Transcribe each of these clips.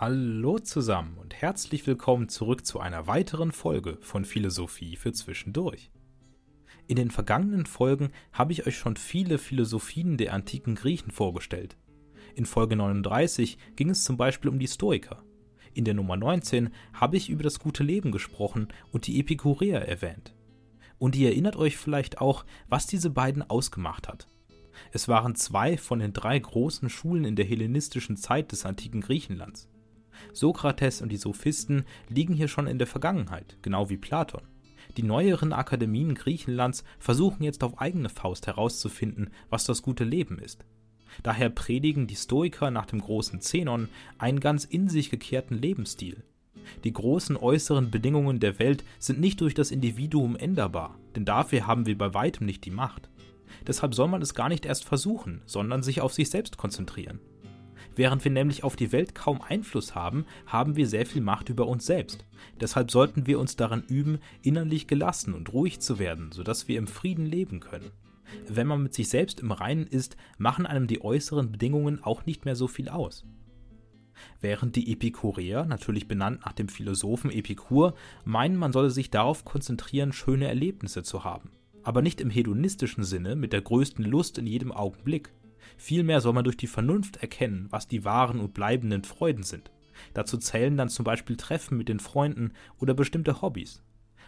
Hallo zusammen und herzlich willkommen zurück zu einer weiteren Folge von Philosophie für Zwischendurch. In den vergangenen Folgen habe ich euch schon viele Philosophien der antiken Griechen vorgestellt. In Folge 39 ging es zum Beispiel um die Stoiker. In der Nummer 19 habe ich über das gute Leben gesprochen und die Epikureer erwähnt. Und ihr erinnert euch vielleicht auch, was diese beiden ausgemacht hat. Es waren zwei von den drei großen Schulen in der hellenistischen Zeit des antiken Griechenlands. Sokrates und die Sophisten liegen hier schon in der Vergangenheit, genau wie Platon. Die neueren Akademien Griechenlands versuchen jetzt auf eigene Faust herauszufinden, was das gute Leben ist. Daher predigen die Stoiker nach dem großen Zenon einen ganz in sich gekehrten Lebensstil. Die großen äußeren Bedingungen der Welt sind nicht durch das Individuum änderbar, denn dafür haben wir bei weitem nicht die Macht. Deshalb soll man es gar nicht erst versuchen, sondern sich auf sich selbst konzentrieren. Während wir nämlich auf die Welt kaum Einfluss haben, haben wir sehr viel Macht über uns selbst. Deshalb sollten wir uns daran üben, innerlich gelassen und ruhig zu werden, sodass wir im Frieden leben können. Wenn man mit sich selbst im Reinen ist, machen einem die äußeren Bedingungen auch nicht mehr so viel aus. Während die Epikureer, natürlich benannt nach dem Philosophen Epikur, meinen, man solle sich darauf konzentrieren, schöne Erlebnisse zu haben. Aber nicht im hedonistischen Sinne, mit der größten Lust in jedem Augenblick. Vielmehr soll man durch die Vernunft erkennen, was die wahren und bleibenden Freuden sind. Dazu zählen dann zum Beispiel Treffen mit den Freunden oder bestimmte Hobbys.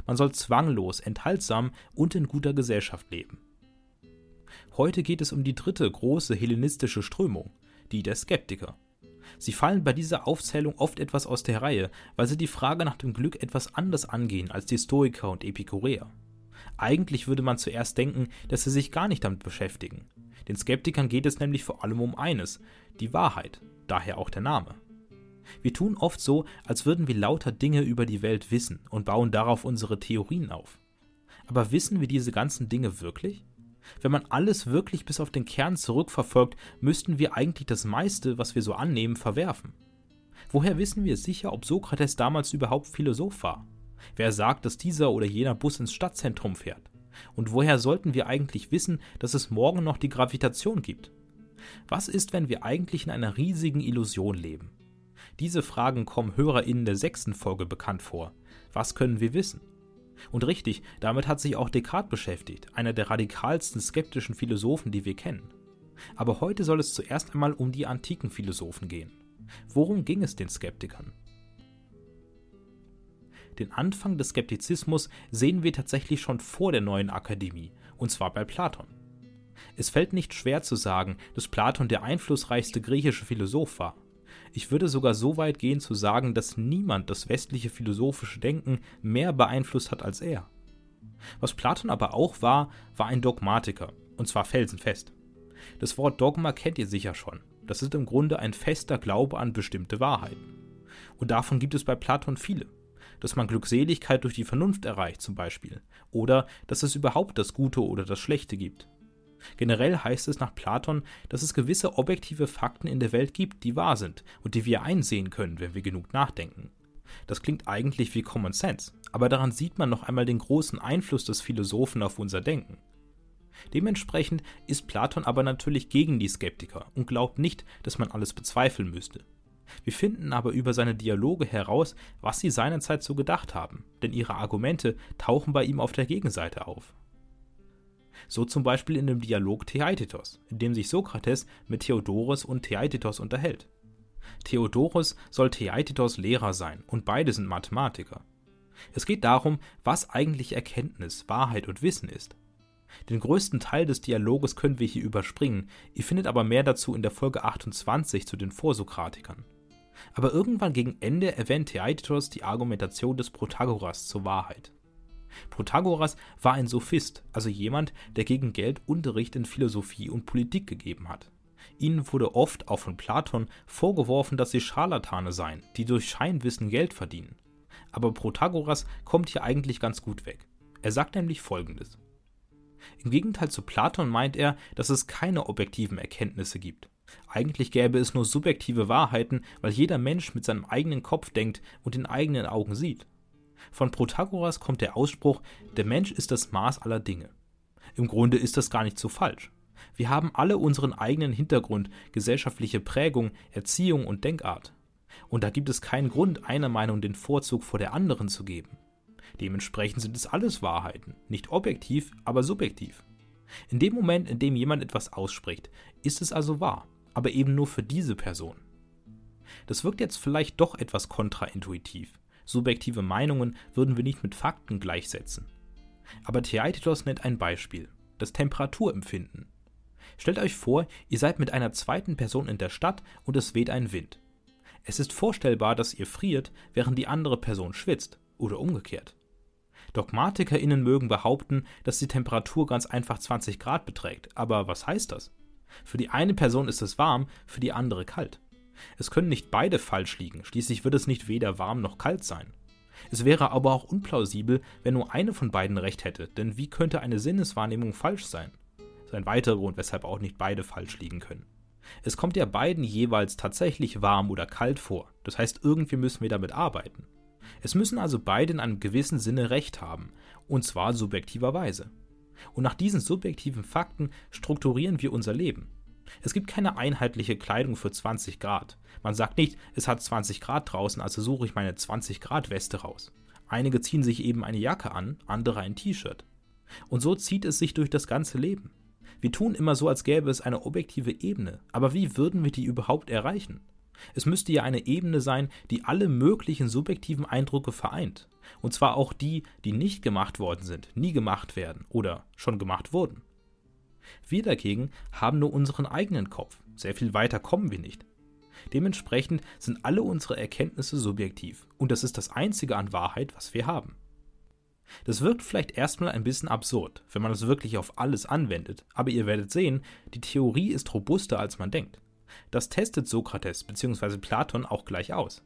Man soll zwanglos, enthaltsam und in guter Gesellschaft leben. Heute geht es um die dritte große hellenistische Strömung, die der Skeptiker. Sie fallen bei dieser Aufzählung oft etwas aus der Reihe, weil sie die Frage nach dem Glück etwas anders angehen als die Stoiker und Epikureer. Eigentlich würde man zuerst denken, dass sie sich gar nicht damit beschäftigen. Den Skeptikern geht es nämlich vor allem um eines, die Wahrheit, daher auch der Name. Wir tun oft so, als würden wir lauter Dinge über die Welt wissen und bauen darauf unsere Theorien auf. Aber wissen wir diese ganzen Dinge wirklich? Wenn man alles wirklich bis auf den Kern zurückverfolgt, müssten wir eigentlich das meiste, was wir so annehmen, verwerfen. Woher wissen wir sicher, ob Sokrates damals überhaupt Philosoph war? Wer sagt, dass dieser oder jener Bus ins Stadtzentrum fährt? Und woher sollten wir eigentlich wissen, dass es morgen noch die Gravitation gibt? Was ist, wenn wir eigentlich in einer riesigen Illusion leben? Diese Fragen kommen HörerInnen der 6. Folge bekannt vor. Was können wir wissen? Und richtig, damit hat sich auch Descartes beschäftigt, einer der radikalsten skeptischen Philosophen, die wir kennen. Aber heute soll es zuerst einmal um die antiken Philosophen gehen. Worum ging es den Skeptikern? Den Anfang des Skeptizismus sehen wir tatsächlich schon vor der neuen Akademie, und zwar bei Platon. Es fällt nicht schwer zu sagen, dass Platon der einflussreichste griechische Philosoph war. Ich würde sogar so weit gehen zu sagen, dass niemand das westliche philosophische Denken mehr beeinflusst hat als er. Was Platon aber auch war, war ein Dogmatiker, und zwar felsenfest. Das Wort Dogma kennt ihr sicher schon. Das ist im Grunde ein fester Glaube an bestimmte Wahrheiten. Und davon gibt es bei Platon viele. Dass man Glückseligkeit durch die Vernunft erreicht zum Beispiel, oder dass es überhaupt das Gute oder das Schlechte gibt. Generell heißt es nach Platon, dass es gewisse objektive Fakten in der Welt gibt, die wahr sind und die wir einsehen können, wenn wir genug nachdenken. Das klingt eigentlich wie Common Sense, aber daran sieht man noch einmal den großen Einfluss des Philosophen auf unser Denken. Dementsprechend ist Platon aber natürlich gegen die Skeptiker und glaubt nicht, dass man alles bezweifeln müsste. Wir finden aber über seine Dialoge heraus, was sie seinerzeit so gedacht haben, denn ihre Argumente tauchen bei ihm auf der Gegenseite auf. So zum Beispiel in dem Dialog Theaitetos, in dem sich Sokrates mit Theodorus und Theaitetos unterhält. Theodorus soll Theaitetos Lehrer sein und beide sind Mathematiker. Es geht darum, was eigentlich Erkenntnis, Wahrheit und Wissen ist. Den größten Teil des Dialoges können wir hier überspringen, ihr findet aber mehr dazu in der Folge 28 zu den Vorsokratikern. Aber irgendwann gegen Ende erwähnt Theaitetos die Argumentation des Protagoras zur Wahrheit. Protagoras war ein Sophist, also jemand, der gegen Geld Unterricht in Philosophie und Politik gegeben hat. Ihnen wurde oft, auch von Platon, vorgeworfen, dass sie Scharlatane seien, die durch Scheinwissen Geld verdienen. Aber Protagoras kommt hier eigentlich ganz gut weg. Er sagt nämlich Folgendes. Im Gegenteil zu Platon meint er, dass es keine objektiven Erkenntnisse gibt. Eigentlich gäbe es nur subjektive Wahrheiten, weil jeder Mensch mit seinem eigenen Kopf denkt und den eigenen Augen sieht. Von Protagoras kommt der Ausspruch, der Mensch ist das Maß aller Dinge. Im Grunde ist das gar nicht so falsch. Wir haben alle unseren eigenen Hintergrund, gesellschaftliche Prägung, Erziehung und Denkart. Und da gibt es keinen Grund, einer Meinung den Vorzug vor der anderen zu geben. Dementsprechend sind es alles Wahrheiten, nicht objektiv, aber subjektiv. In dem Moment, in dem jemand etwas ausspricht, ist es also wahr, aber eben nur für diese Person. Das wirkt jetzt vielleicht doch etwas kontraintuitiv. Subjektive Meinungen würden wir nicht mit Fakten gleichsetzen. Aber Theaitetos nennt ein Beispiel, das Temperaturempfinden. Stellt euch vor, ihr seid mit einer zweiten Person in der Stadt und es weht ein Wind. Es ist vorstellbar, dass ihr friert, während die andere Person schwitzt oder umgekehrt. DogmatikerInnen mögen behaupten, dass die Temperatur ganz einfach 20 Grad beträgt, aber was heißt das? Für die eine Person ist es warm, für die andere kalt. Es können nicht beide falsch liegen, schließlich wird es nicht weder warm noch kalt sein. Es wäre aber auch unplausibel, wenn nur eine von beiden recht hätte, denn wie könnte eine Sinneswahrnehmung falsch sein? Das ist ein weiterer Grund, weshalb auch nicht beide falsch liegen können. Es kommt ja beiden jeweils tatsächlich warm oder kalt vor, das heißt, irgendwie müssen wir damit arbeiten. Es müssen also beide in einem gewissen Sinne recht haben, und zwar subjektiverweise. Und nach diesen subjektiven Fakten strukturieren wir unser Leben. Es gibt keine einheitliche Kleidung für 20 Grad. Man sagt nicht, es hat 20 Grad draußen, also suche ich meine 20 Grad Weste raus. Einige ziehen sich eben eine Jacke an, andere ein T-Shirt. Und so zieht es sich durch das ganze Leben. Wir tun immer so, als gäbe es eine objektive Ebene, aber wie würden wir die überhaupt erreichen? Es müsste ja eine Ebene sein, die alle möglichen subjektiven Eindrücke vereint. Und zwar auch die, die nicht gemacht worden sind, nie gemacht werden oder schon gemacht wurden. Wir dagegen haben nur unseren eigenen Kopf, sehr viel weiter kommen wir nicht. Dementsprechend sind alle unsere Erkenntnisse subjektiv und das ist das Einzige an Wahrheit, was wir haben. Das wirkt vielleicht erstmal ein bisschen absurd, wenn man es wirklich auf alles anwendet, aber ihr werdet sehen, die Theorie ist robuster, als man denkt. Das testet Sokrates bzw. Platon auch gleich aus.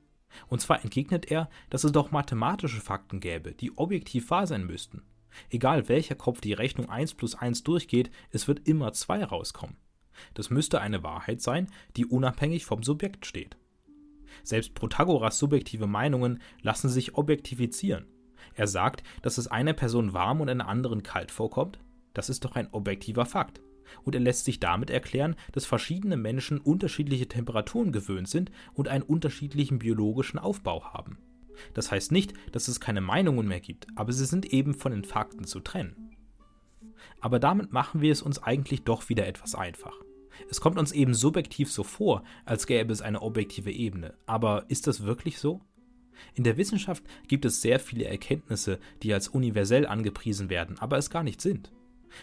Und zwar entgegnet er, dass es doch mathematische Fakten gäbe, die objektiv wahr sein müssten. Egal welcher Kopf die Rechnung 1 + 1 durchgeht, es wird immer 2 rauskommen. Das müsste eine Wahrheit sein, die unabhängig vom Subjekt steht. Selbst Protagoras subjektive Meinungen lassen sich objektifizieren. Er sagt, dass es einer Person warm und einer anderen kalt vorkommt. Das ist doch ein objektiver Fakt. Und er lässt sich damit erklären, dass verschiedene Menschen unterschiedliche Temperaturen gewöhnt sind und einen unterschiedlichen biologischen Aufbau haben. Das heißt nicht, dass es keine Meinungen mehr gibt, aber sie sind eben von den Fakten zu trennen. Aber damit machen wir es uns eigentlich doch wieder etwas einfach. Es kommt uns eben subjektiv so vor, als gäbe es eine objektive Ebene, aber ist das wirklich so? In der Wissenschaft gibt es sehr viele Erkenntnisse, die als universell angepriesen werden, aber es gar nicht sind.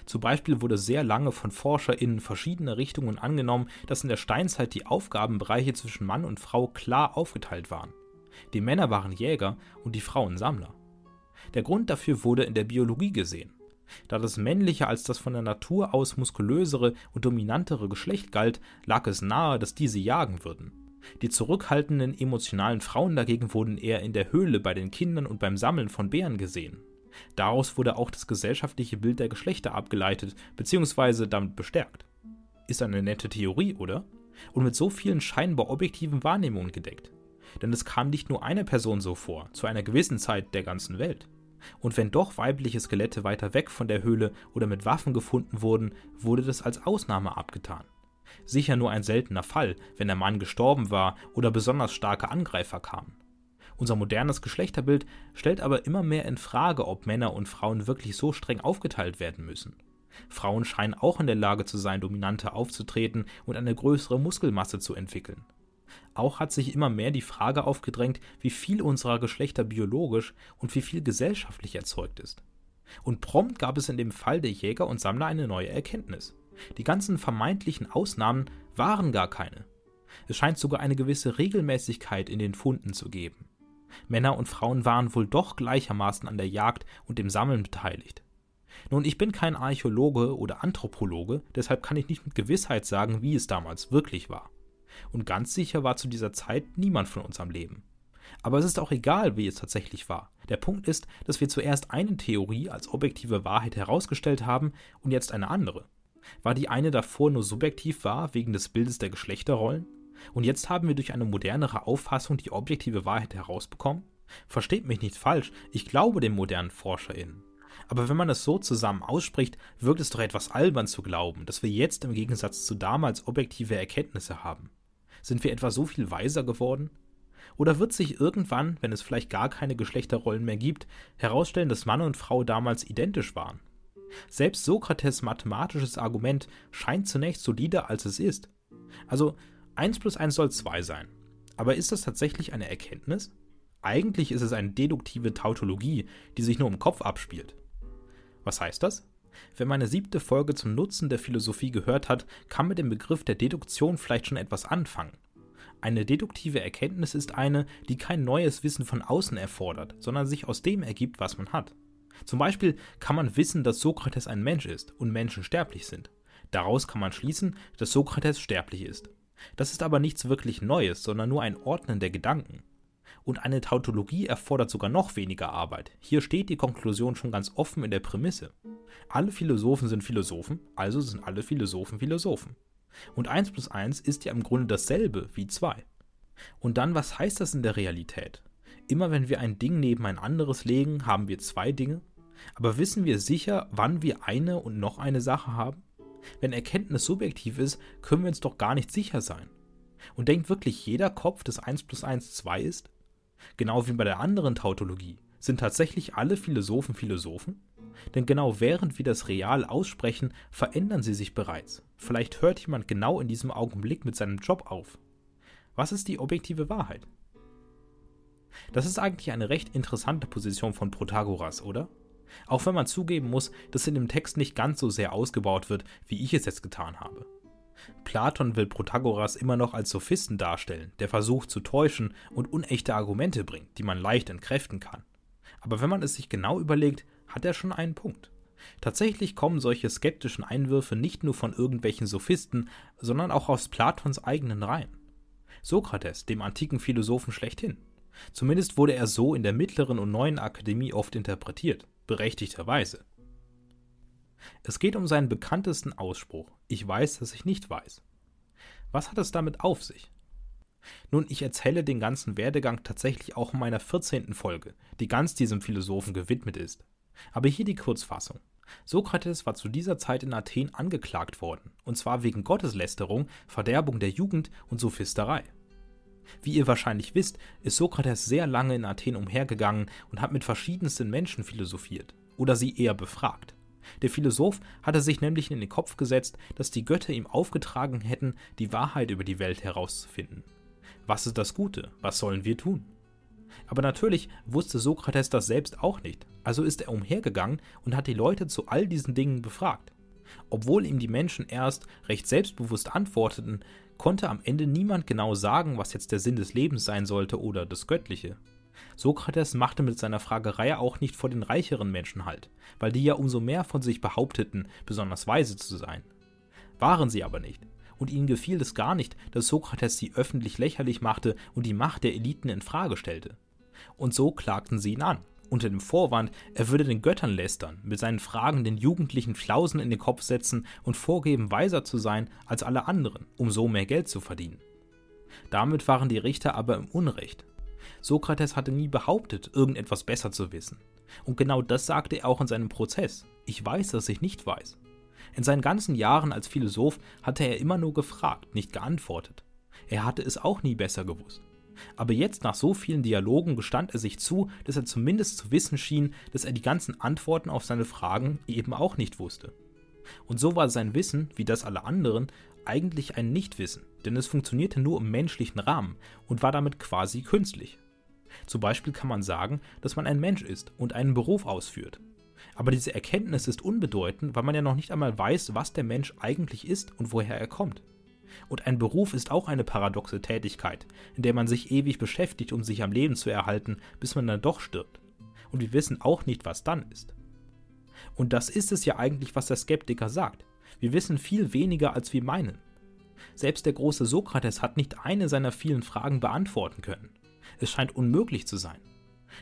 Zum Beispiel wurde sehr lange von ForscherInnen verschiedener Richtungen angenommen, dass in der Steinzeit die Aufgabenbereiche zwischen Mann und Frau klar aufgeteilt waren. Die Männer waren Jäger und die Frauen Sammler. Der Grund dafür wurde in der Biologie gesehen. Da das männliche als das von der Natur aus muskulösere und dominantere Geschlecht galt, lag es nahe, dass diese jagen würden. Die zurückhaltenden emotionalen Frauen dagegen wurden eher in der Höhle bei den Kindern und beim Sammeln von Beeren gesehen. Daraus wurde auch das gesellschaftliche Bild der Geschlechter abgeleitet bzw. damit bestärkt. Ist eine nette Theorie, oder? Und mit so vielen scheinbar objektiven Wahrnehmungen gedeckt. Denn es kam nicht nur einer Person so vor, zu einer gewissen Zeit der ganzen Welt. Und wenn doch weibliche Skelette weiter weg von der Höhle oder mit Waffen gefunden wurden, wurde das als Ausnahme abgetan. Sicher nur ein seltener Fall, wenn der Mann gestorben war oder besonders starke Angreifer kamen. Unser modernes Geschlechterbild stellt aber immer mehr in Frage, ob Männer und Frauen wirklich so streng aufgeteilt werden müssen. Frauen scheinen auch in der Lage zu sein, dominanter aufzutreten und eine größere Muskelmasse zu entwickeln. Auch hat sich immer mehr die Frage aufgedrängt, wie viel unserer Geschlechter biologisch und wie viel gesellschaftlich erzeugt ist. Und prompt gab es in dem Fall der Jäger und Sammler eine neue Erkenntnis. Die ganzen vermeintlichen Ausnahmen waren gar keine. Es scheint sogar eine gewisse Regelmäßigkeit in den Funden zu geben. Männer und Frauen waren wohl doch gleichermaßen an der Jagd und dem Sammeln beteiligt. Nun, ich bin kein Archäologe oder Anthropologe, deshalb kann ich nicht mit Gewissheit sagen, wie es damals wirklich war. Und ganz sicher war zu dieser Zeit niemand von uns am Leben. Aber es ist auch egal, wie es tatsächlich war. Der Punkt ist, dass wir zuerst eine Theorie als objektive Wahrheit herausgestellt haben und jetzt eine andere. War die eine davor nur subjektiv wahr wegen des Bildes der Geschlechterrollen? Und jetzt haben wir durch eine modernere Auffassung die objektive Wahrheit herausbekommen? Versteht mich nicht falsch, ich glaube den modernen ForscherInnen. Aber wenn man es so zusammen ausspricht, wirkt es doch etwas albern zu glauben, dass wir jetzt im Gegensatz zu damals objektive Erkenntnisse haben. Sind wir etwa so viel weiser geworden? Oder wird sich irgendwann, wenn es vielleicht gar keine Geschlechterrollen mehr gibt, herausstellen, dass Mann und Frau damals identisch waren? Selbst Sokrates' mathematisches Argument scheint zunächst solider, als es ist. Also 1 + 1 soll 2 sein. Aber ist das tatsächlich eine Erkenntnis? Eigentlich ist es eine deduktive Tautologie, die sich nur im Kopf abspielt. Was heißt das? Wer meine 7. Folge zum Nutzen der Philosophie gehört hat, kann mit dem Begriff der Deduktion vielleicht schon etwas anfangen. Eine deduktive Erkenntnis ist eine, die kein neues Wissen von außen erfordert, sondern sich aus dem ergibt, was man hat. Zum Beispiel kann man wissen, dass Sokrates ein Mensch ist und Menschen sterblich sind. Daraus kann man schließen, dass Sokrates sterblich ist. Das ist aber nichts wirklich Neues, sondern nur ein Ordnen der Gedanken. Und eine Tautologie erfordert sogar noch weniger Arbeit. Hier steht die Konklusion schon ganz offen in der Prämisse. Alle Philosophen sind Philosophen, also sind alle Philosophen Philosophen. Und 1 + 1 ist ja im Grunde dasselbe wie 2. Und dann, was heißt das in der Realität? Immer wenn wir ein Ding neben ein anderes legen, haben wir 2 Dinge. Aber wissen wir sicher, wann wir eine und noch eine Sache haben? Wenn Erkenntnis subjektiv ist, können wir uns doch gar nicht sicher sein. Und denkt wirklich jeder Kopf, dass 1 + 1 2 ist? Genau wie bei der anderen Tautologie. Sind tatsächlich alle Philosophen Philosophen? Denn genau während wir das real aussprechen, verändern sie sich bereits. Vielleicht hört jemand genau in diesem Augenblick mit seinem Job auf. Was ist die objektive Wahrheit? Das ist eigentlich eine recht interessante Position von Protagoras, oder? Auch wenn man zugeben muss, dass in dem Text nicht ganz so sehr ausgebaut wird, wie ich es jetzt getan habe. Platon will Protagoras immer noch als Sophisten darstellen, der versucht zu täuschen und unechte Argumente bringt, die man leicht entkräften kann. Aber wenn man es sich genau überlegt, hat er schon einen Punkt. Tatsächlich kommen solche skeptischen Einwürfe nicht nur von irgendwelchen Sophisten, sondern auch aus Platons eigenen Reihen. Sokrates, dem antiken Philosophen schlechthin. Zumindest wurde er so in der mittleren und neuen Akademie oft interpretiert, berechtigterweise. Es geht um seinen bekanntesten Ausspruch, ich weiß, dass ich nicht weiß. Was hat es damit auf sich? Nun, ich erzähle den ganzen Werdegang tatsächlich auch in meiner 14. Folge, die ganz diesem Philosophen gewidmet ist. Aber hier die Kurzfassung. Sokrates war zu dieser Zeit in Athen angeklagt worden, und zwar wegen Gotteslästerung, Verderbung der Jugend und Sophisterei. Wie ihr wahrscheinlich wisst, ist Sokrates sehr lange in Athen umhergegangen und hat mit verschiedensten Menschen philosophiert, oder sie eher befragt. Der Philosoph hatte sich nämlich in den Kopf gesetzt, dass die Götter ihm aufgetragen hätten, die Wahrheit über die Welt herauszufinden. Was ist das Gute? Was sollen wir tun? Aber natürlich wusste Sokrates das selbst auch nicht, also ist er umhergegangen und hat die Leute zu all diesen Dingen befragt. Obwohl ihm die Menschen erst recht selbstbewusst antworteten, konnte am Ende niemand genau sagen, was jetzt der Sinn des Lebens sein sollte oder das Göttliche. Sokrates machte mit seiner Fragerei auch nicht vor den reicheren Menschen Halt, weil die ja umso mehr von sich behaupteten, besonders weise zu sein. Waren sie aber nicht, und ihnen gefiel es gar nicht, dass Sokrates sie öffentlich lächerlich machte und die Macht der Eliten in Frage stellte. Und so klagten sie ihn an, unter dem Vorwand, er würde den Göttern lästern, mit seinen Fragen den jugendlichen Flausen in den Kopf setzen und vorgeben, weiser zu sein als alle anderen, um so mehr Geld zu verdienen. Damit waren die Richter aber im Unrecht. Sokrates hatte nie behauptet, irgendetwas besser zu wissen. Und genau das sagte er auch in seinem Prozess. Ich weiß, dass ich nicht weiß. In seinen ganzen Jahren als Philosoph hatte er immer nur gefragt, nicht geantwortet. Er hatte es auch nie besser gewusst. Aber jetzt nach so vielen Dialogen gestand er sich zu, dass er zumindest zu wissen schien, dass er die ganzen Antworten auf seine Fragen eben auch nicht wusste. Und so war sein Wissen, wie das aller anderen, eigentlich ein Nichtwissen, denn es funktionierte nur im menschlichen Rahmen und war damit quasi künstlich. Zum Beispiel kann man sagen, dass man ein Mensch ist und einen Beruf ausführt. Aber diese Erkenntnis ist unbedeutend, weil man ja noch nicht einmal weiß, was der Mensch eigentlich ist und woher er kommt. Und ein Beruf ist auch eine paradoxe Tätigkeit, in der man sich ewig beschäftigt, um sich am Leben zu erhalten, bis man dann doch stirbt. Und wir wissen auch nicht, was dann ist. Und das ist es ja eigentlich, was der Skeptiker sagt. Wir wissen viel weniger, als wir meinen. Selbst der große Sokrates hat nicht eine seiner vielen Fragen beantworten können. Es scheint unmöglich zu sein.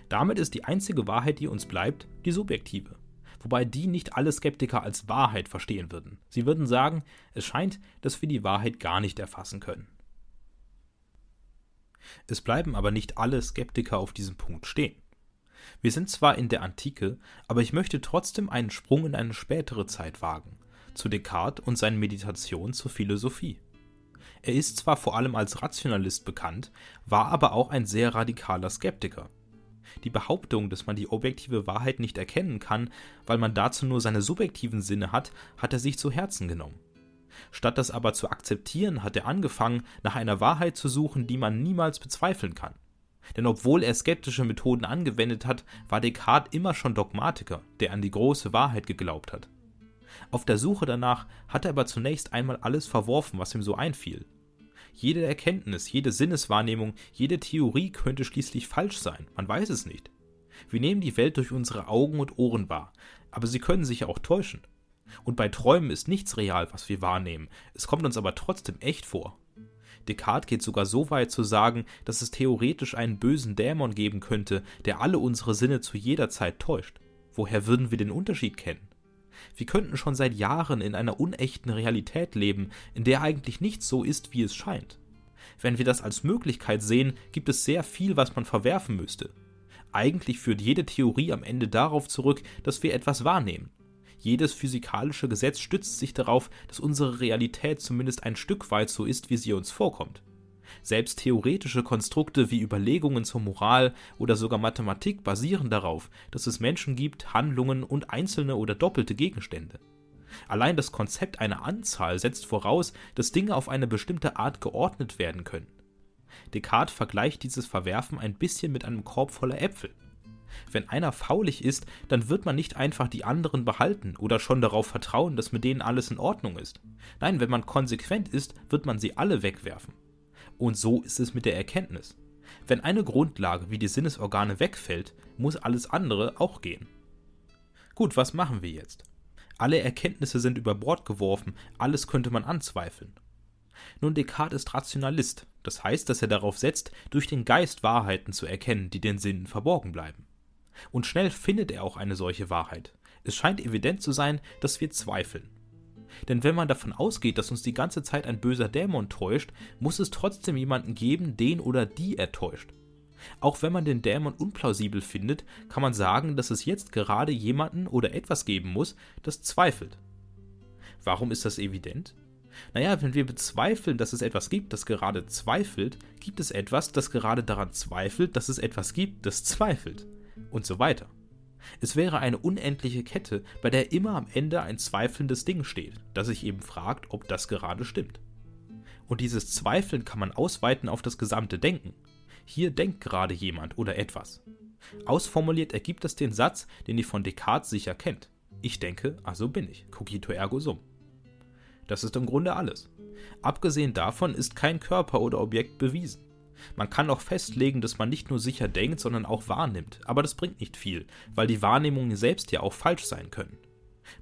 Damit ist die einzige Wahrheit, die uns bleibt, die subjektive. Wobei die nicht alle Skeptiker als Wahrheit verstehen würden. Sie würden sagen, es scheint, dass wir die Wahrheit gar nicht erfassen können. Es bleiben aber nicht alle Skeptiker auf diesem Punkt stehen. Wir sind zwar in der Antike, aber ich möchte trotzdem einen Sprung in eine spätere Zeit wagen, zu Descartes und seinen Meditationen zur Philosophie. Er ist zwar vor allem als Rationalist bekannt, war aber auch ein sehr radikaler Skeptiker. Die Behauptung, dass man die objektive Wahrheit nicht erkennen kann, weil man dazu nur seine subjektiven Sinne hat, hat er sich zu Herzen genommen. Statt das aber zu akzeptieren, hat er angefangen, nach einer Wahrheit zu suchen, die man niemals bezweifeln kann. Denn obwohl er skeptische Methoden angewendet hat, war Descartes immer schon Dogmatiker, der an die große Wahrheit geglaubt hat. Auf der Suche danach hat er aber zunächst einmal alles verworfen, was ihm so einfiel. Jede Erkenntnis, jede Sinneswahrnehmung, jede Theorie könnte schließlich falsch sein, man weiß es nicht. Wir nehmen die Welt durch unsere Augen und Ohren wahr, aber sie können sich auch täuschen. Und bei Träumen ist nichts real, was wir wahrnehmen, es kommt uns aber trotzdem echt vor. Descartes geht sogar so weit zu sagen, dass es theoretisch einen bösen Dämon geben könnte, der alle unsere Sinne zu jeder Zeit täuscht. Woher würden wir den Unterschied kennen? Wir könnten schon seit Jahren in einer unechten Realität leben, in der eigentlich nichts so ist, wie es scheint. Wenn wir das als Möglichkeit sehen, gibt es sehr viel, was man verwerfen müsste. Eigentlich führt jede Theorie am Ende darauf zurück, dass wir etwas wahrnehmen. Jedes physikalische Gesetz stützt sich darauf, dass unsere Realität zumindest ein Stück weit so ist, wie sie uns vorkommt. Selbst theoretische Konstrukte wie Überlegungen zur Moral oder sogar Mathematik basieren darauf, dass es Menschen gibt, Handlungen und einzelne oder doppelte Gegenstände. Allein das Konzept einer Anzahl setzt voraus, dass Dinge auf eine bestimmte Art geordnet werden können. Descartes vergleicht dieses Verwerfen ein bisschen mit einem Korb voller Äpfel. Wenn einer faulig ist, dann wird man nicht einfach die anderen behalten oder schon darauf vertrauen, dass mit denen alles in Ordnung ist. Nein, wenn man konsequent ist, wird man sie alle wegwerfen. Und so ist es mit der Erkenntnis. Wenn eine Grundlage wie die Sinnesorgane wegfällt, muss alles andere auch gehen. Gut, was machen wir jetzt? Alle Erkenntnisse sind über Bord geworfen, alles könnte man anzweifeln. Nun, Descartes ist Rationalist, das heißt, dass er darauf setzt, durch den Geist Wahrheiten zu erkennen, die den Sinnen verborgen bleiben. Und schnell findet er auch eine solche Wahrheit. Es scheint evident zu sein, dass wir zweifeln. Denn wenn man davon ausgeht, dass uns die ganze Zeit ein böser Dämon täuscht, muss es trotzdem jemanden geben, den oder die er täuscht. Auch wenn man den Dämon unplausibel findet, kann man sagen, dass es jetzt gerade jemanden oder etwas geben muss, das zweifelt. Warum ist das evident? Naja, wenn wir bezweifeln, dass es etwas gibt, das gerade zweifelt, gibt es etwas, das gerade daran zweifelt, dass es etwas gibt, das zweifelt. Und so weiter. Es wäre eine unendliche Kette, bei der immer am Ende ein zweifelndes Ding steht, das sich eben fragt, ob das gerade stimmt. Und dieses Zweifeln kann man ausweiten auf das gesamte Denken. Hier denkt gerade jemand oder etwas. Ausformuliert ergibt das den Satz, den ihr von Descartes sicher kennt. Ich denke, also bin ich. Cogito ergo sum. Das ist im Grunde alles. Abgesehen davon ist kein Körper oder Objekt bewiesen. Man kann auch festlegen, dass man nicht nur sicher denkt, sondern auch wahrnimmt, aber das bringt nicht viel, weil die Wahrnehmungen selbst ja auch falsch sein können.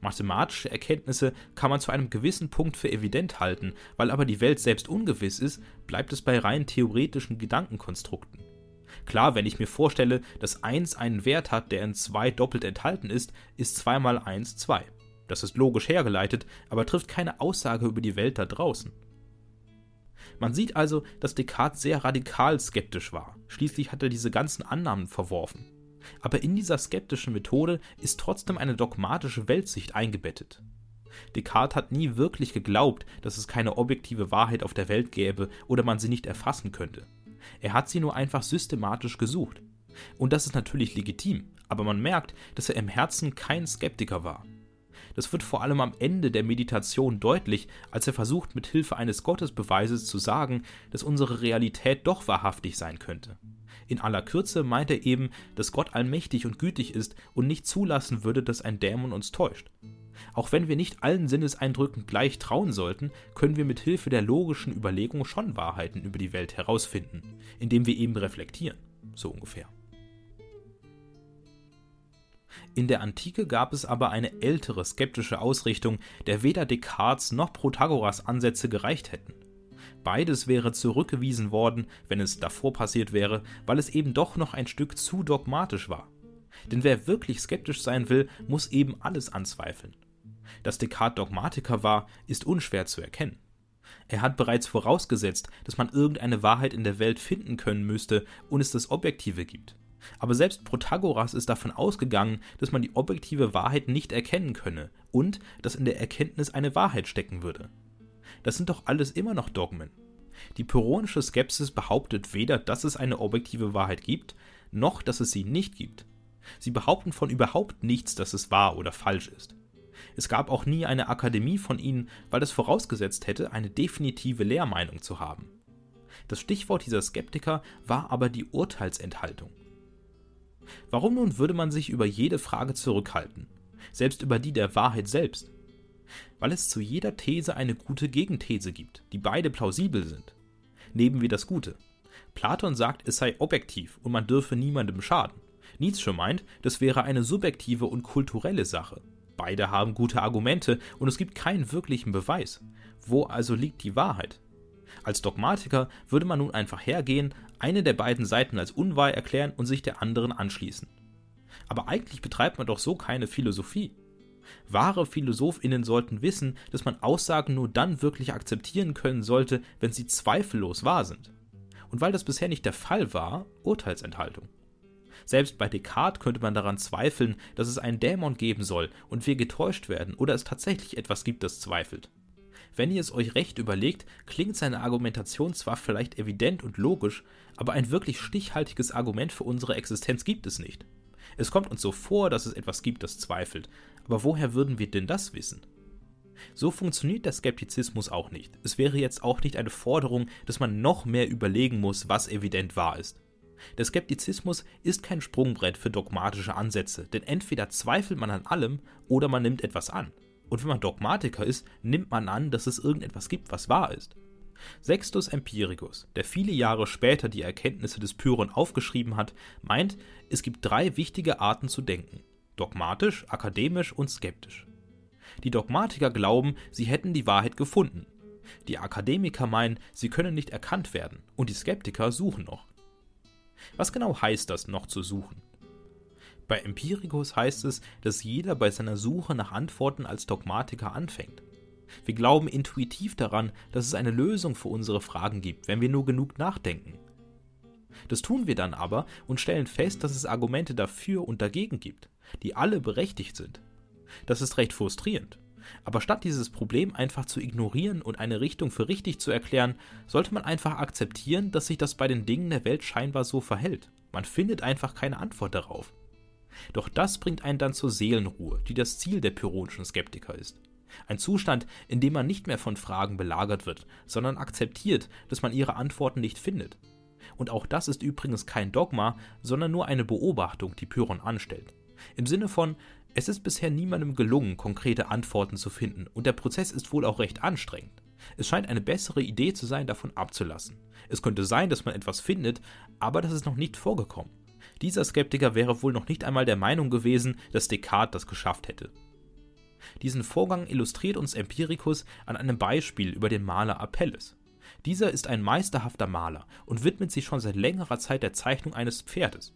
Mathematische Erkenntnisse kann man zu einem gewissen Punkt für evident halten, weil aber die Welt selbst ungewiss ist, bleibt es bei rein theoretischen Gedankenkonstrukten. Klar, wenn ich mir vorstelle, dass 1 einen Wert hat, der in 2 doppelt enthalten ist, ist 2 mal 1 2. Das ist logisch hergeleitet, aber trifft keine Aussage über die Welt da draußen. Man sieht also, dass Descartes sehr radikal skeptisch war, schließlich hat er diese ganzen Annahmen verworfen. Aber in dieser skeptischen Methode ist trotzdem eine dogmatische Weltsicht eingebettet. Descartes hat nie wirklich geglaubt, dass es keine objektive Wahrheit auf der Welt gäbe oder man sie nicht erfassen könnte. Er hat sie nur einfach systematisch gesucht. Und das ist natürlich legitim, aber man merkt, dass er im Herzen kein Skeptiker war. Das wird vor allem am Ende der Meditation deutlich, als er versucht, mit Hilfe eines Gottesbeweises zu sagen, dass unsere Realität doch wahrhaftig sein könnte. In aller Kürze meint er eben, dass Gott allmächtig und gütig ist und nicht zulassen würde, dass ein Dämon uns täuscht. Auch wenn wir nicht allen Sinneseindrücken gleich trauen sollten, können wir mit Hilfe der logischen Überlegung schon Wahrheiten über die Welt herausfinden, indem wir eben reflektieren, so ungefähr. In der Antike gab es aber eine ältere skeptische Ausrichtung, der weder Descartes noch Protagoras Ansätze gereicht hätten. Beides wäre zurückgewiesen worden, wenn es davor passiert wäre, weil es eben doch noch ein Stück zu dogmatisch war. Denn wer wirklich skeptisch sein will, muss eben alles anzweifeln. Dass Descartes Dogmatiker war, ist unschwer zu erkennen. Er hat bereits vorausgesetzt, dass man irgendeine Wahrheit in der Welt finden können müsste und es das Objektive gibt. Aber selbst Protagoras ist davon ausgegangen, dass man die objektive Wahrheit nicht erkennen könne und dass in der Erkenntnis eine Wahrheit stecken würde. Das sind doch alles immer noch Dogmen. Die pyrrhonische Skepsis behauptet weder, dass es eine objektive Wahrheit gibt, noch dass es sie nicht gibt. Sie behaupten von überhaupt nichts, dass es wahr oder falsch ist. Es gab auch nie eine Akademie von ihnen, weil es vorausgesetzt hätte, eine definitive Lehrmeinung zu haben. Das Stichwort dieser Skeptiker war aber die Urteilsenthaltung. Warum nun würde man sich über jede Frage zurückhalten, selbst über die der Wahrheit selbst? Weil es zu jeder These eine gute Gegenthese gibt, die beide plausibel sind. Nehmen wir das Gute. Platon sagt, es sei objektiv und man dürfe niemandem schaden. Nietzsche meint, das wäre eine subjektive und kulturelle Sache. Beide haben gute Argumente und es gibt keinen wirklichen Beweis. Wo also liegt die Wahrheit? Als Dogmatiker würde man nun einfach hergehen, eine der beiden Seiten als unwahr erklären und sich der anderen anschließen. Aber eigentlich betreibt man doch so keine Philosophie. Wahre PhilosophInnen sollten wissen, dass man Aussagen nur dann wirklich akzeptieren können sollte, wenn sie zweifellos wahr sind. Und weil das bisher nicht der Fall war, Urteilsenthaltung. Selbst bei Descartes könnte man daran zweifeln, dass es einen Dämon geben soll und wir getäuscht werden oder es tatsächlich etwas gibt, das zweifelt. Wenn ihr es euch recht überlegt, klingt seine Argumentation zwar vielleicht evident und logisch, aber ein wirklich stichhaltiges Argument für unsere Existenz gibt es nicht. Es kommt uns so vor, dass es etwas gibt, das zweifelt, aber woher würden wir denn das wissen? So funktioniert der Skeptizismus auch nicht. Es wäre jetzt auch nicht eine Forderung, dass man noch mehr überlegen muss, was evident wahr ist. Der Skeptizismus ist kein Sprungbrett für dogmatische Ansätze, denn entweder zweifelt man an allem oder man nimmt etwas an. Und wenn man Dogmatiker ist, nimmt man an, dass es irgendetwas gibt, was wahr ist. Sextus Empiricus, der viele Jahre später die Erkenntnisse des Pyrrhon aufgeschrieben hat, meint, es gibt drei wichtige Arten zu denken: dogmatisch, akademisch und skeptisch. Die Dogmatiker glauben, sie hätten die Wahrheit gefunden. Die Akademiker meinen, sie können nicht erkannt werden und die Skeptiker suchen noch. Was genau heißt das, noch zu suchen? Bei Empiricus heißt es, dass jeder bei seiner Suche nach Antworten als Dogmatiker anfängt. Wir glauben intuitiv daran, dass es eine Lösung für unsere Fragen gibt, wenn wir nur genug nachdenken. Das tun wir dann aber und stellen fest, dass es Argumente dafür und dagegen gibt, die alle berechtigt sind. Das ist recht frustrierend. Aber statt dieses Problem einfach zu ignorieren und eine Richtung für richtig zu erklären, sollte man einfach akzeptieren, dass sich das bei den Dingen der Welt scheinbar so verhält. Man findet einfach keine Antwort darauf. Doch das bringt einen dann zur Seelenruhe, die das Ziel der pyrrhonischen Skeptiker ist. Ein Zustand, in dem man nicht mehr von Fragen belagert wird, sondern akzeptiert, dass man ihre Antworten nicht findet. Und auch das ist übrigens kein Dogma, sondern nur eine Beobachtung, die Pyrrhon anstellt. Im Sinne von, es ist bisher niemandem gelungen, konkrete Antworten zu finden und der Prozess ist wohl auch recht anstrengend. Es scheint eine bessere Idee zu sein, davon abzulassen. Es könnte sein, dass man etwas findet, aber das ist noch nicht vorgekommen. Dieser Skeptiker wäre wohl noch nicht einmal der Meinung gewesen, dass Descartes das geschafft hätte. Diesen Vorgang illustriert uns Empiricus an einem Beispiel über den Maler Apelles. Dieser ist ein meisterhafter Maler und widmet sich schon seit längerer Zeit der Zeichnung eines Pferdes.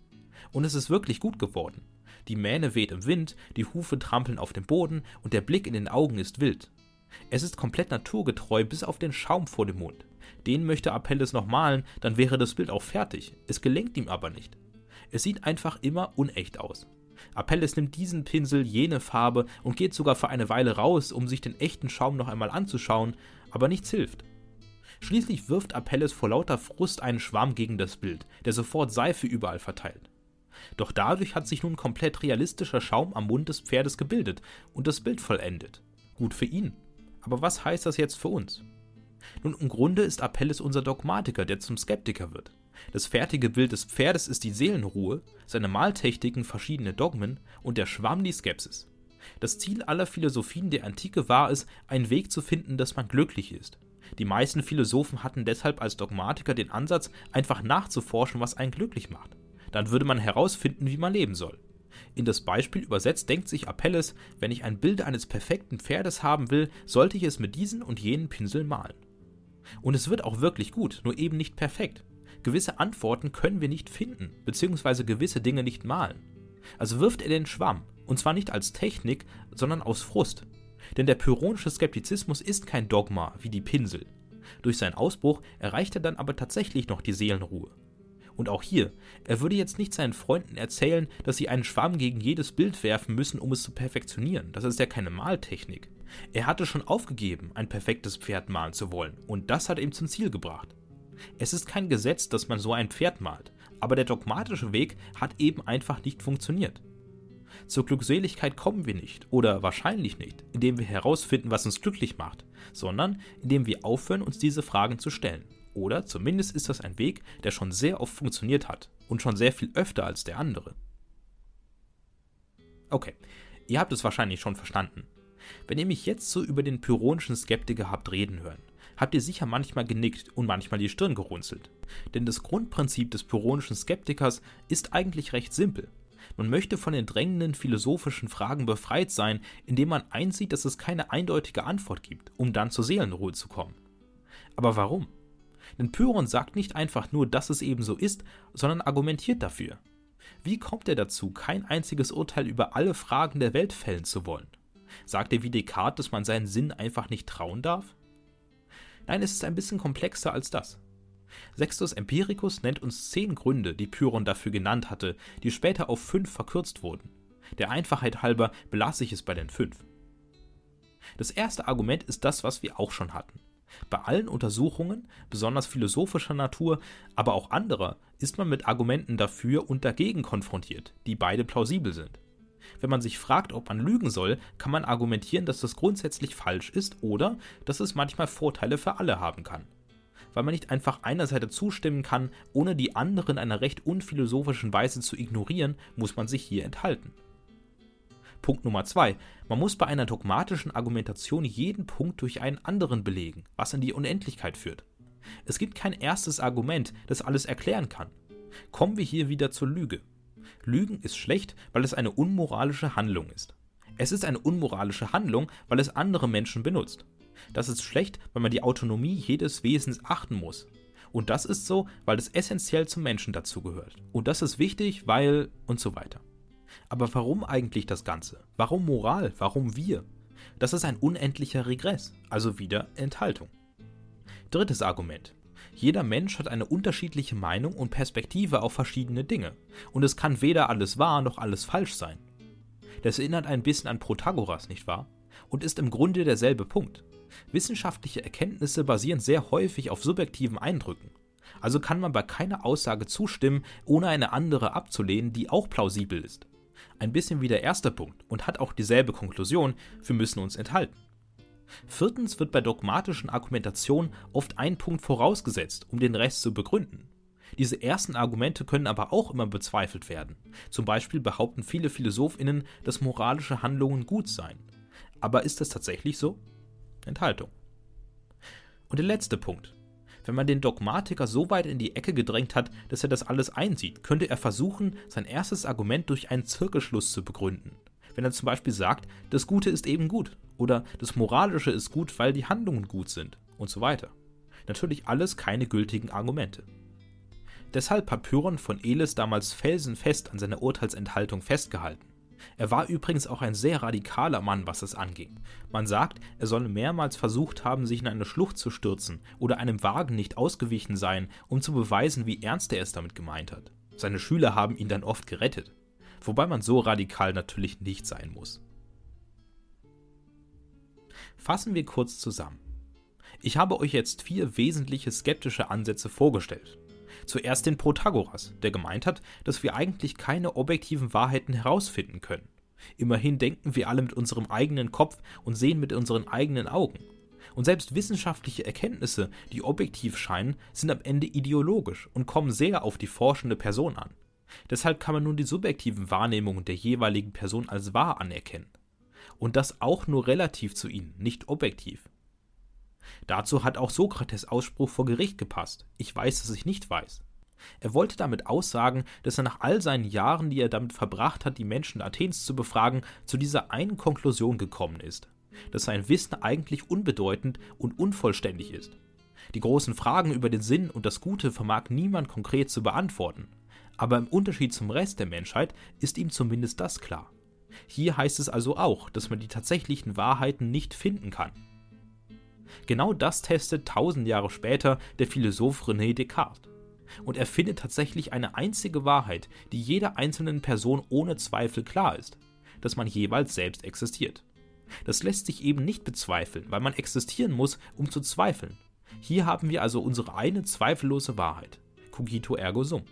Und es ist wirklich gut geworden. Die Mähne weht im Wind, die Hufe trampeln auf dem Boden und der Blick in den Augen ist wild. Es ist komplett naturgetreu bis auf den Schaum vor dem Mund. Den möchte Apelles noch malen, dann wäre das Bild auch fertig. Es gelingt ihm aber nicht. Es sieht einfach immer unecht aus. Apelles nimmt diesen Pinsel, jene Farbe und geht sogar für eine Weile raus, um sich den echten Schaum noch einmal anzuschauen, aber nichts hilft. Schließlich wirft Apelles vor lauter Frust einen Schwamm gegen das Bild, der sofort Seife überall verteilt. Doch dadurch hat sich nun komplett realistischer Schaum am Mund des Pferdes gebildet und das Bild vollendet. Gut für ihn. Aber was heißt das jetzt für uns? Nun, im Grunde ist Apelles unser Dogmatiker, der zum Skeptiker wird. Das fertige Bild des Pferdes ist die Seelenruhe, seine Maltechniken verschiedene Dogmen und der Schwamm die Skepsis. Das Ziel aller Philosophien der Antike war es, einen Weg zu finden, dass man glücklich ist. Die meisten Philosophen hatten deshalb als Dogmatiker den Ansatz, einfach nachzuforschen, was einen glücklich macht. Dann würde man herausfinden, wie man leben soll. In das Beispiel übersetzt denkt sich Apelles, wenn ich ein Bild eines perfekten Pferdes haben will, sollte ich es mit diesen und jenen Pinseln malen. Und es wird auch wirklich gut, nur eben nicht perfekt. Gewisse Antworten können wir nicht finden, beziehungsweise gewisse Dinge nicht malen. Also wirft er den Schwamm, und zwar nicht als Technik, sondern aus Frust. Denn der pyrrhonische Skeptizismus ist kein Dogma, wie die Pinsel. Durch seinen Ausbruch erreicht er dann aber tatsächlich noch die Seelenruhe. Und auch hier, er würde jetzt nicht seinen Freunden erzählen, dass sie einen Schwamm gegen jedes Bild werfen müssen, um es zu perfektionieren. Das ist ja keine Maltechnik. Er hatte schon aufgegeben, ein perfektes Pferd malen zu wollen, und das hat ihm zum Ziel gebracht. Es ist kein Gesetz, dass man so ein Pferd malt, aber der dogmatische Weg hat eben einfach nicht funktioniert. Zur Glückseligkeit kommen wir nicht, oder wahrscheinlich nicht, indem wir herausfinden, was uns glücklich macht, sondern indem wir aufhören, uns diese Fragen zu stellen. Oder zumindest ist das ein Weg, der schon sehr oft funktioniert hat und schon sehr viel öfter als der andere. Okay, ihr habt es wahrscheinlich schon verstanden. Wenn ihr mich jetzt so über den pyrrhonischen Skeptiker habt reden hören, habt ihr sicher manchmal genickt und manchmal die Stirn gerunzelt. Denn das Grundprinzip des pyrrhonischen Skeptikers ist eigentlich recht simpel. Man möchte von den drängenden philosophischen Fragen befreit sein, indem man einsieht, dass es keine eindeutige Antwort gibt, um dann zur Seelenruhe zu kommen. Aber warum? Denn Pyrrhon sagt nicht einfach nur, dass es eben so ist, sondern argumentiert dafür. Wie kommt er dazu, kein einziges Urteil über alle Fragen der Welt fällen zu wollen? Sagt er wie Descartes, dass man seinen Sinn einfach nicht trauen darf? Nein, es ist ein bisschen komplexer als das. Sextus Empiricus nennt uns 10 Gründe, die Pyrrhon dafür genannt hatte, die später auf 5 verkürzt wurden. Der Einfachheit halber belasse ich es bei den 5. Das erste Argument ist das, was wir auch schon hatten. Bei allen Untersuchungen, besonders philosophischer Natur, aber auch anderer, ist man mit Argumenten dafür und dagegen konfrontiert, die beide plausibel sind. Wenn man sich fragt, ob man lügen soll, kann man argumentieren, dass das grundsätzlich falsch ist oder dass es manchmal Vorteile für alle haben kann. Weil man nicht einfach einer Seite zustimmen kann, ohne die andere in einer recht unphilosophischen Weise zu ignorieren, muss man sich hier enthalten. Punkt Nummer 2. Man muss bei einer dogmatischen Argumentation jeden Punkt durch einen anderen belegen, was in die Unendlichkeit führt. Es gibt kein erstes Argument, das alles erklären kann. Kommen wir hier wieder zur Lüge. Lügen ist schlecht, weil es eine unmoralische Handlung ist. Es ist eine unmoralische Handlung, weil es andere Menschen benutzt. Das ist schlecht, weil man die Autonomie jedes Wesens achten muss. Und das ist so, weil es essentiell zum Menschen dazugehört. Und das ist wichtig, weil und so weiter. Aber warum eigentlich das Ganze? Warum Moral? Warum wir? Das ist ein unendlicher Regress, also wieder Enthaltung. Drittes Argument. Jeder Mensch hat eine unterschiedliche Meinung und Perspektive auf verschiedene Dinge. Und es kann weder alles wahr noch alles falsch sein. Das erinnert ein bisschen an Protagoras, nicht wahr? Und ist im Grunde derselbe Punkt. Wissenschaftliche Erkenntnisse basieren sehr häufig auf subjektiven Eindrücken. Also kann man bei keiner Aussage zustimmen, ohne eine andere abzulehnen, die auch plausibel ist. Ein bisschen wie der erste Punkt und hat auch dieselbe Konklusion, wir müssen uns enthalten. Viertens wird bei dogmatischen Argumentationen oft ein Punkt vorausgesetzt, um den Rest zu begründen. Diese ersten Argumente können aber auch immer bezweifelt werden. Zum Beispiel behaupten viele PhilosophInnen, dass moralische Handlungen gut seien. Aber ist das tatsächlich so? Enthaltung. Und der letzte Punkt. Wenn man den Dogmatiker so weit in die Ecke gedrängt hat, dass er das alles einsieht, könnte er versuchen, sein erstes Argument durch einen Zirkelschluss zu begründen. Wenn er zum Beispiel sagt, das Gute ist eben gut oder das Moralische ist gut, weil die Handlungen gut sind und so weiter. Natürlich alles keine gültigen Argumente. Deshalb hat Pyrrhon von Elis damals felsenfest an seiner Urteilsenthaltung festgehalten. Er war übrigens auch ein sehr radikaler Mann, was es anging. Man sagt, er solle mehrmals versucht haben, sich in eine Schlucht zu stürzen oder einem Wagen nicht ausgewichen sein, um zu beweisen, wie ernst er es damit gemeint hat. Seine Schüler haben ihn dann oft gerettet. Wobei man so radikal natürlich nicht sein muss. Fassen wir kurz zusammen. Ich habe euch jetzt 4 wesentliche skeptische Ansätze vorgestellt. Zuerst den Protagoras, der gemeint hat, dass wir eigentlich keine objektiven Wahrheiten herausfinden können. Immerhin denken wir alle mit unserem eigenen Kopf und sehen mit unseren eigenen Augen. Und selbst wissenschaftliche Erkenntnisse, die objektiv scheinen, sind am Ende ideologisch und kommen sehr auf die forschende Person an. Deshalb kann man nun die subjektiven Wahrnehmungen der jeweiligen Person als wahr anerkennen. Und das auch nur relativ zu ihnen, nicht objektiv. Dazu hat auch Sokrates Ausspruch vor Gericht gepasst. Ich weiß, dass ich nicht weiß. Er wollte damit aussagen, dass er nach all seinen Jahren, die er damit verbracht hat, die Menschen Athens zu befragen, zu dieser einen Konklusion gekommen ist. Dass sein Wissen eigentlich unbedeutend und unvollständig ist. Die großen Fragen über den Sinn und das Gute vermag niemand konkret zu beantworten. Aber im Unterschied zum Rest der Menschheit ist ihm zumindest das klar. Hier heißt es also auch, dass man die tatsächlichen Wahrheiten nicht finden kann. Genau das testet 1000 Jahre später der Philosoph René Descartes. Und er findet tatsächlich eine einzige Wahrheit, die jeder einzelnen Person ohne Zweifel klar ist, dass man jeweils selbst existiert. Das lässt sich eben nicht bezweifeln, weil man existieren muss, um zu zweifeln. Hier haben wir also unsere eine zweifellose Wahrheit. Cogito ergo sum.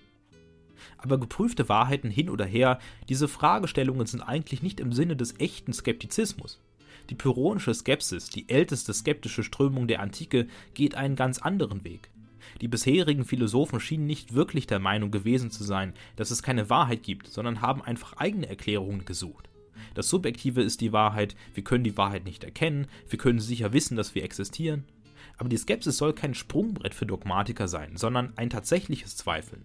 Aber geprüfte Wahrheiten hin oder her, diese Fragestellungen sind eigentlich nicht im Sinne des echten Skeptizismus. Die pyrrhonische Skepsis, die älteste skeptische Strömung der Antike, geht einen ganz anderen Weg. Die bisherigen Philosophen schienen nicht wirklich der Meinung gewesen zu sein, dass es keine Wahrheit gibt, sondern haben einfach eigene Erklärungen gesucht. Das Subjektive ist die Wahrheit, wir können die Wahrheit nicht erkennen, wir können sicher wissen, dass wir existieren. Aber die Skepsis soll kein Sprungbrett für Dogmatiker sein, sondern ein tatsächliches Zweifeln.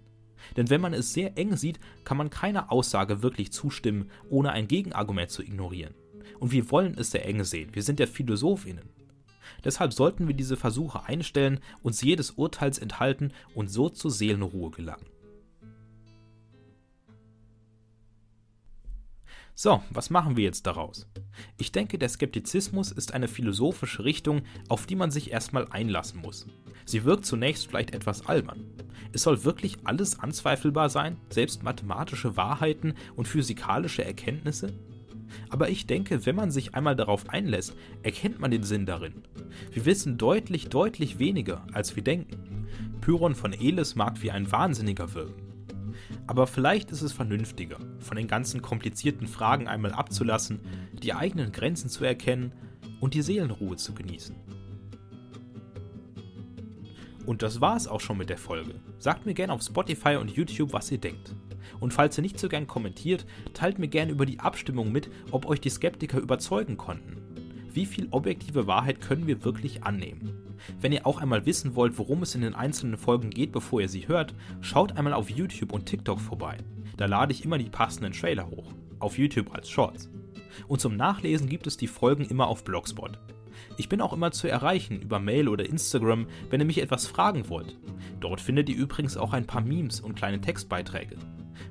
Denn wenn man es sehr eng sieht, kann man keiner Aussage wirklich zustimmen, ohne ein Gegenargument zu ignorieren. Und wir wollen es sehr eng sehen, wir sind ja PhilosophInnen. Deshalb sollten wir diese Versuche einstellen, uns jedes Urteils enthalten und so zur Seelenruhe gelangen. So, was machen wir jetzt daraus? Ich denke, der Skeptizismus ist eine philosophische Richtung, auf die man sich erstmal einlassen muss. Sie wirkt zunächst vielleicht etwas albern. Es soll wirklich alles anzweifelbar sein, selbst mathematische Wahrheiten und physikalische Erkenntnisse? Aber ich denke, wenn man sich einmal darauf einlässt, erkennt man den Sinn darin. Wir wissen deutlich, deutlich weniger, als wir denken. Pyrrhon von Elis mag wie ein Wahnsinniger wirken. Aber vielleicht ist es vernünftiger, von den ganzen komplizierten Fragen einmal abzulassen, die eigenen Grenzen zu erkennen und die Seelenruhe zu genießen. Und das war's auch schon mit der Folge. Sagt mir gerne auf Spotify und YouTube, was ihr denkt. Und falls ihr nicht so gern kommentiert, teilt mir gerne über die Abstimmung mit, ob euch die Skeptiker überzeugen konnten. Wie viel objektive Wahrheit können wir wirklich annehmen? Wenn ihr auch einmal wissen wollt, worum es in den einzelnen Folgen geht, bevor ihr sie hört, schaut einmal auf YouTube und TikTok vorbei. Da lade ich immer die passenden Trailer hoch. Auf YouTube als Shorts. Und zum Nachlesen gibt es die Folgen immer auf Blogspot. Ich bin auch immer zu erreichen über Mail oder Instagram, wenn ihr mich etwas fragen wollt. Dort findet ihr übrigens auch ein paar Memes und kleine Textbeiträge.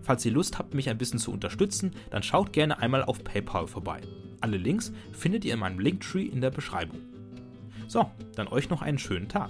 Falls ihr Lust habt, mich ein bisschen zu unterstützen, dann schaut gerne einmal auf PayPal vorbei. Alle Links findet ihr in meinem Linktree in der Beschreibung. So, dann euch noch einen schönen Tag.